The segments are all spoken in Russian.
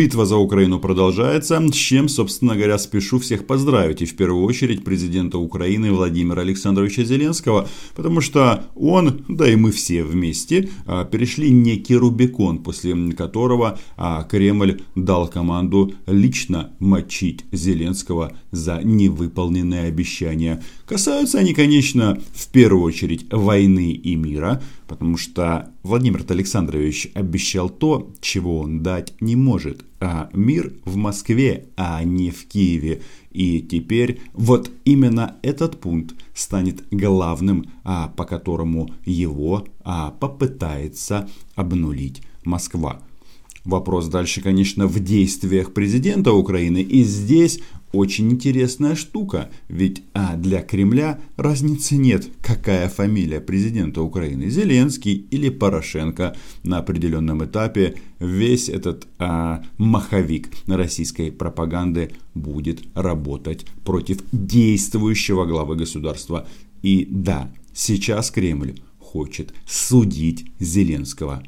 Битва за Украину продолжается, с чем, собственно говоря, спешу всех поздравить. И в первую очередь президента Украины Владимира Александровича Зеленского, потому что он, да и мы все вместе, перешли некий Рубикон, после которого Кремль дал команду лично мочить Зеленского за невыполненные обещания. Касаются они, конечно, в первую очередь войны и мира, потому что Владимир Александрович обещал то, чего он дать не может. А мир в Москве, а не в Киеве. И теперь вот именно этот пункт станет главным, по которому его попытается обнулить Москва. Вопрос дальше, конечно, в действиях президента Украины. И здесь очень интересная штука, ведь для Кремля разницы нет, какая фамилия президента Украины, Зеленский или Порошенко. На определенном этапе весь этот маховик российской пропаганды будет работать против действующего главы государства. И да, сейчас Кремль хочет судить Зеленского.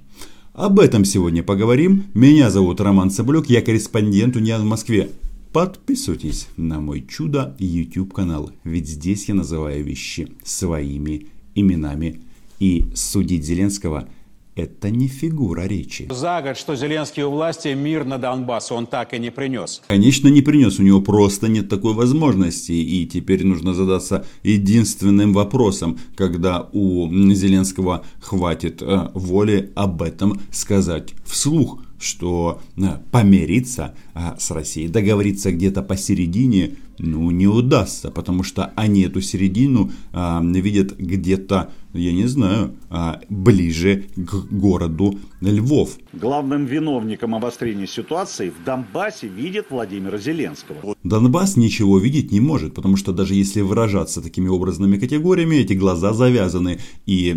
Об этом сегодня поговорим. Меня зовут Роман Цымбалюк, я корреспондент УНИАН в Москве. Подписывайтесь на мой чудо YouTube канал, ведь здесь я называю вещи своими именами. И судить Зеленского — это не фигура речи. За год, что Зеленский у власти, мир на Донбассе он так и не принес. Конечно, не принес, у него просто нет такой возможности. И теперь нужно задаться единственным вопросом, когда у Зеленского хватит воли об этом сказать вслух. Что помириться с Россией, договориться где-то посередине, не удастся, потому что они эту середину видят где-то, я не знаю, ближе к городу Львов. Главным виновником обострения ситуации в Донбассе видит Владимира Зеленского. Донбасс ничего видеть не может, потому что даже если выражаться такими образными категориями, эти глаза завязаны, и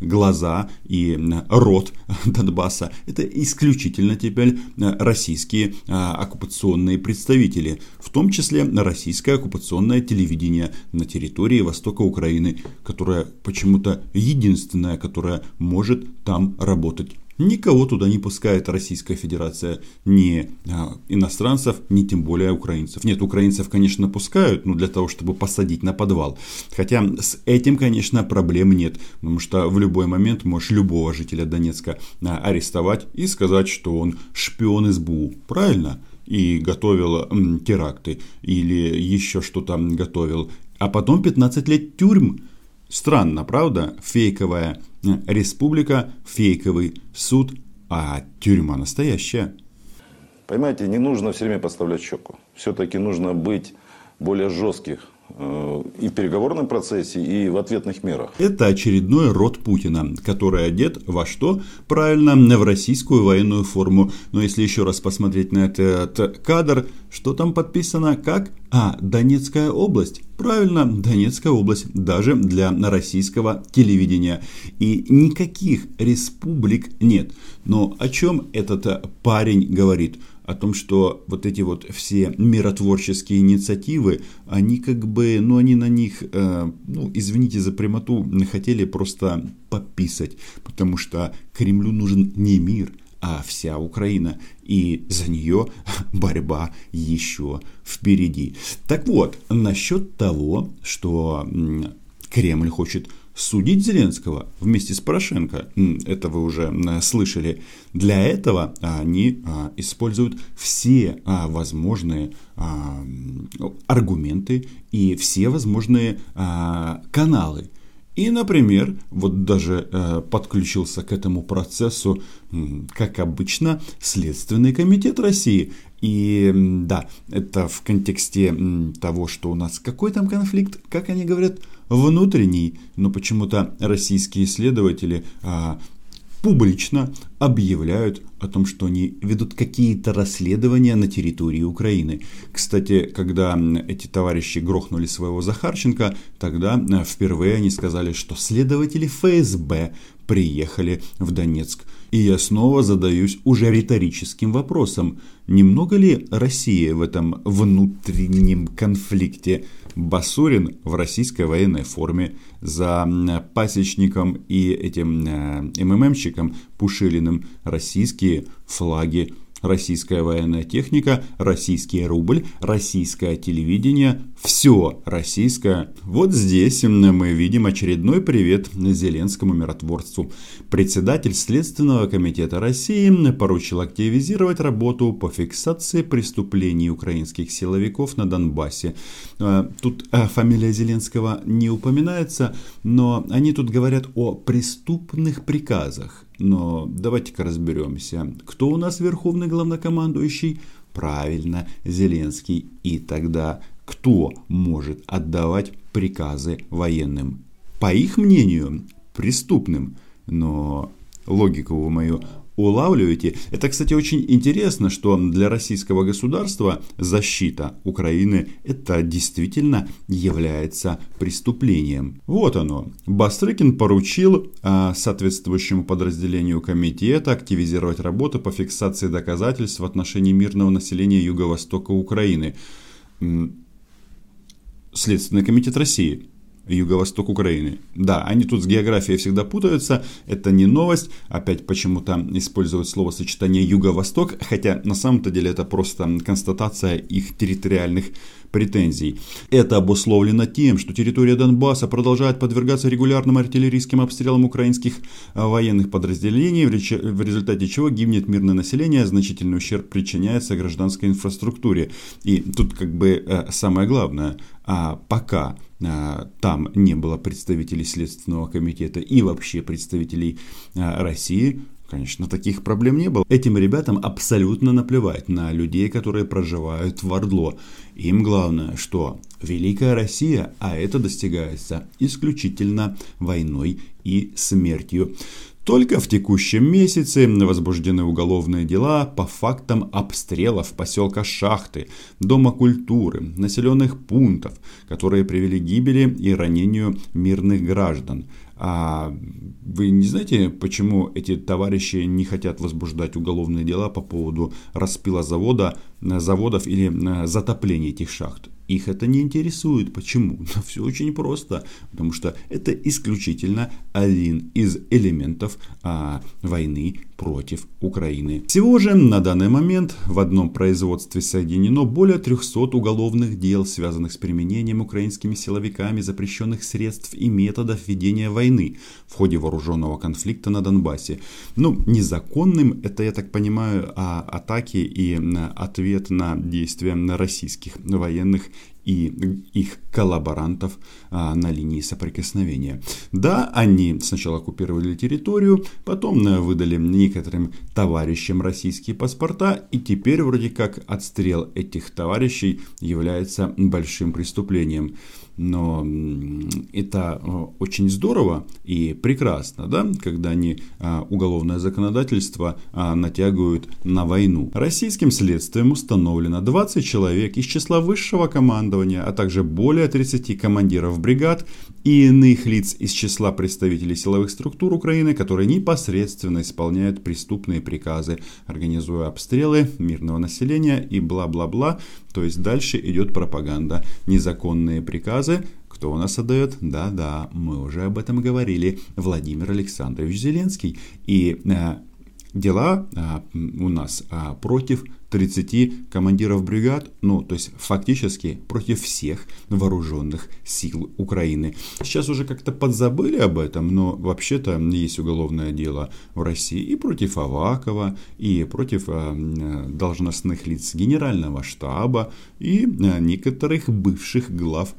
глаза, и рот Донбасса — это исключительно теперь российские оккупационные представители, в том числе российское оккупационное телевидение на территории востока Украины, которое почему-то единственное, которое может там работать. Никого туда не пускает Российская Федерация, ни иностранцев, ни тем более украинцев. Нет, украинцев, конечно, пускают, но для того, чтобы посадить на подвал. Хотя с этим, конечно, проблем нет, потому что в любой момент можешь любого жителя Донецка арестовать и сказать, что он шпион СБУ, правильно? И готовил теракты или еще что-то готовил. А потом 15 лет тюрьмы. Странно, правда? Фейковая республика, фейковый суд, а тюрьма настоящая. Понимаете, не нужно все время подставлять щеку. Все-таки нужно быть более жестких и в переговорном процессе, и в ответных мерах. Это очередной род Путина, который одет во что? Правильно, в российскую военную форму. Но если еще раз посмотреть на этот кадр, что там подписано как? Донецкая область. Правильно, Донецкая область, даже для российского телевидения. И никаких республик нет. Но о чем этот парень говорит? О том, что вот эти вот все миротворческие инициативы, они как бы, они на них, извините за прямоту, хотели просто пописать. Потому что Кремлю нужен не мир, а вся Украина. И за нее борьба еще впереди. Так вот, насчет того, что Кремль хочет судить Зеленского вместе с Порошенко, это вы уже слышали. Для этого они используют все возможные аргументы и все возможные каналы. И, например, вот даже подключился к этому процессу, как обычно, Следственный комитет России. И да, это в контексте того, что у нас какой там конфликт, как они говорят, внутренний. Но почему-то российские следователи публично объявляют о том, что они ведут какие-то расследования на территории Украины. Кстати, когда эти товарищи грохнули своего Захарченко, тогда впервые они сказали, что следователи ФСБ приехали в Донецк. И я снова задаюсь уже риторическим вопросом. Немного ли Россия в этом внутреннем конфликте? Басурин в российской военной форме за пасечником и этим МММщиком Пушилиным российские флаги. Российская военная техника, российский рубль, российское телевидение, все российское. Вот здесь мы видим очередной привет Зеленскому миротворцу. Председатель Следственного комитета России поручил активизировать работу по фиксации преступлений украинских силовиков на Донбассе. Тут фамилия Зеленского не упоминается, но они тут говорят о преступных приказах. Но давайте-ка разберемся, кто у нас верховный главнокомандующий? Правильно, Зеленский. И тогда кто может отдавать приказы военным? По их мнению, преступным. Но логику вы мою улавливаете? Это, кстати, очень интересно, что для российского государства защита Украины это действительно является преступлением. Вот оно. Бастрыкин поручил соответствующему подразделению комитета активизировать работу по фиксации доказательств в отношении мирного населения Юго-Востока Украины. Следственный комитет России. Юго-восток Украины. Да, они тут с географией всегда путаются, это не новость. Опять почему-то используют словосочетание Юго-восток, хотя на самом-то деле это просто констатация их территориальных претензий. Это обусловлено тем, что территория Донбасса продолжает подвергаться регулярным артиллерийским обстрелам украинских военных подразделений, в результате чего гибнет мирное население, значительный ущерб причиняется гражданской инфраструктуре. И тут как бы самое главное, пока там не было представителей Следственного комитета и вообще представителей России, конечно, таких проблем не было. Этим ребятам абсолютно наплевать на людей, которые проживают в Ордло. Им главное, что Великая Россия, а это достигается исключительно войной и смертью. Только в текущем месяце возбуждены уголовные дела по фактам обстрелов поселка Шахты, Дома культуры, населенных пунктов, которые привели к гибели и ранению мирных граждан. А вы не знаете, почему эти товарищи не хотят возбуждать уголовные дела по поводу распила заводов или затопления этих шахт? Их это не интересует. Почему? Да все очень просто. Потому что это исключительно один из элементов войны против Украины. Всего же на данный момент в одном производстве соединено более 300 уголовных дел, связанных с применением украинскими силовиками запрещенных средств и методов ведения войны в ходе вооруженного конфликта на Донбассе. Ну, незаконным это, я так понимаю, атаки и ответ на действия российских военных и их коллаборантов на линии соприкосновения. Да, они сначала оккупировали территорию, потом выдали некоторым товарищам российские паспорта, и теперь вроде как отстрел этих товарищей является большим преступлением. Но это очень здорово и прекрасно, да, когда они уголовное законодательство натягивают на войну. Российским следствием установлено 20 человек из числа высшего командования, а также более 30 командиров бригад и иных лиц из числа представителей силовых структур Украины, которые непосредственно исполняют преступные приказы, организуя обстрелы мирного населения и бла-бла-бла. То есть дальше идет пропаганда. Незаконные приказы. Кто у нас отдает? Да-да, мы уже об этом говорили. Владимир Александрович Зеленский. И дела у нас против 30 командиров бригад, ну, то есть фактически против всех вооруженных сил Украины. Сейчас уже как-то подзабыли об этом, но вообще-то есть уголовное дело в России и против Авакова, и против должностных лиц Генерального штаба, и некоторых бывших глав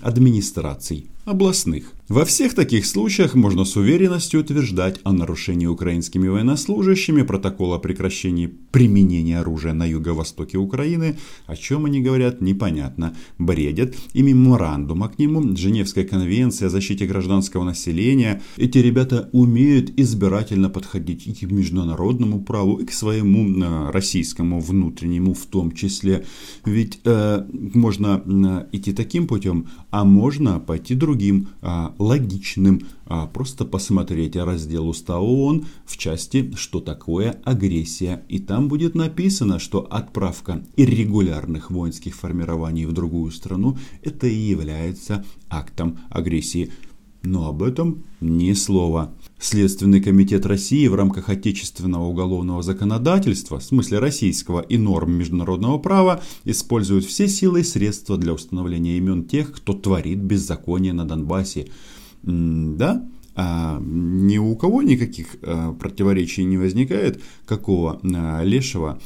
администраций областных. Во всех таких случаях можно с уверенностью утверждать о нарушении украинскими военнослужащими протокола о прекращении применения оружия на юго-востоке Украины. О чем они говорят, непонятно. Бредят. И меморандума к нему, Женевская конвенция о защите гражданского населения. Эти ребята умеют избирательно подходить и к международному праву, и к своему российскому внутреннему в том числе. Ведь можно идти таким путем, а можно пойти другим, логичным. Просто посмотрите раздел Устава ООН в части «Что такое агрессия». И там будет написано, что отправка иррегулярных воинских формирований в другую страну это и является актом агрессии. но об этом ни слова. Следственный комитет России в рамках отечественного уголовного законодательства, в смысле российского, и норм международного права, использует все силы и средства для установления имен тех, кто творит беззаконие на Донбассе. Да? А ни у кого никаких противоречий не возникает, какого лешего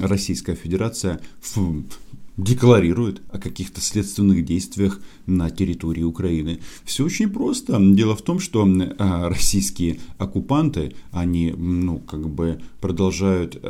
Российская Федерация декларирует о каких-то следственных действиях на территории Украины. Все очень просто. Дело в том, что российские оккупанты, они продолжают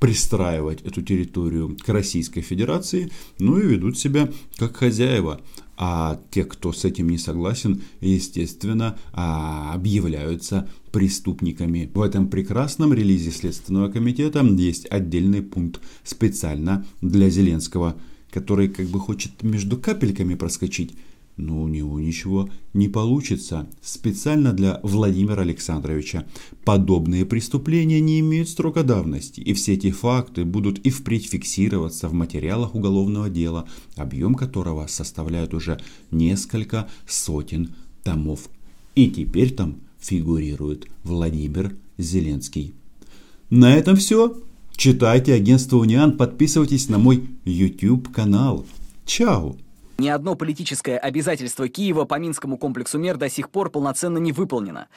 пристраивать эту территорию к Российской Федерации, ну и ведут себя как хозяева. А те, кто с этим не согласен, естественно, объявляются преступниками. В этом прекрасном релизе Следственного комитета есть отдельный пункт специально для Зеленского, который хочет между капельками проскочить, но у него ничего не получится. Специально для Владимира Александровича. Подобные преступления не имеют срока давности, и все эти факты будут и впредь фиксироваться в материалах уголовного дела, объем которого составляет уже несколько сотен томов. И теперь там фигурирует Владимир Зеленский. На этом все. Читайте агентство УНИАН, подписывайтесь на мой YouTube канал. Чао! Ни одно политическое обязательство Киева по Минскому комплексу мер до сих пор полноценно не выполнено.